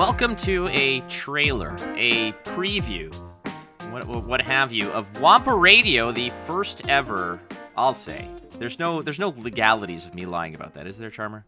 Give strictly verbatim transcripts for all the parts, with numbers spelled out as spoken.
Welcome to a trailer, a preview, what, what have you, of Wampa Radio, the first ever, I'll say. There's no there's no legalities of me lying about that, is there, Charmer?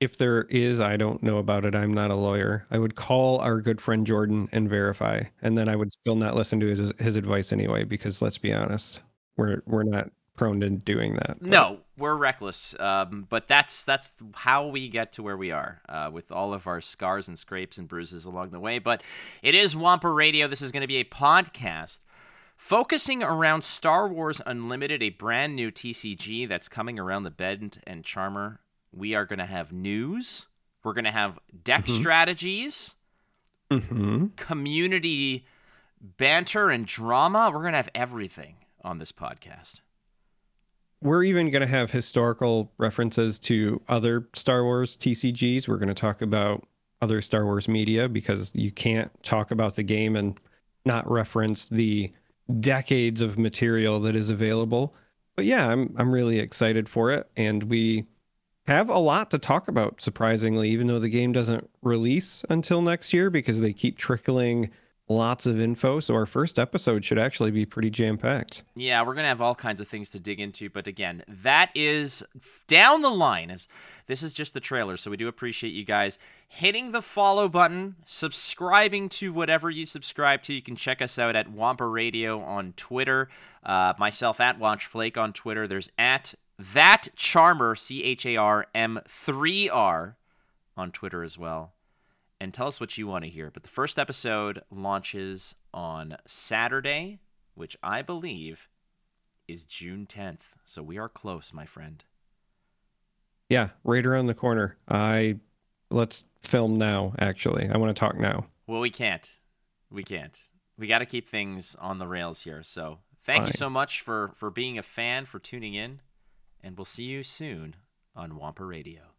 If there is, I don't know about it. I'm not a lawyer. I would call our good friend Jordan and verify, and then I would still not listen to his, his advice anyway, because let's be honest, we're we're not prone to doing that. But. No, we're reckless, um, but that's that's how we get to where we are, uh, with all of our scars and scrapes and bruises along the way. But it is Wampa Radio. This is going to be a podcast focusing around Star Wars Unlimited, a brand new T C G that's coming around the bend. And Charmer, we are going to have news. We're going to have deck mm-hmm. strategies, mm-hmm. community banter and drama. We're going to have everything on this podcast. We're even going to have historical references to other Star Wars T C Gs. We're going to talk about other Star Wars media, because you can't talk about the game and not reference the decades of material that is available. But yeah, I'm I'm really excited for it. And we have a lot to talk about, surprisingly, even though the game doesn't release until next year, because they keep trickling lots of info, so our first episode should actually be pretty jam-packed. Yeah, we're going to have all kinds of things to dig into, but again, that is down the line. This is just the trailer, so we do appreciate you guys hitting the follow button, subscribing to whatever you subscribe to. You can check us out at Wampa Radio on Twitter, uh, myself at WatchFlake on Twitter. There's at thatCharmer, C H A R M three R on Twitter as well. And tell us what you want to hear. But the first episode launches on Saturday, which I believe is June tenth. So we are close, my friend. Yeah, right around the corner. I let's film now, actually. I want to talk now. Well, we can't. We can't. We got to keep things on the rails here. So thank Fine. you so much for, for being a fan, for tuning in. And we'll see you soon on Wampa Radio.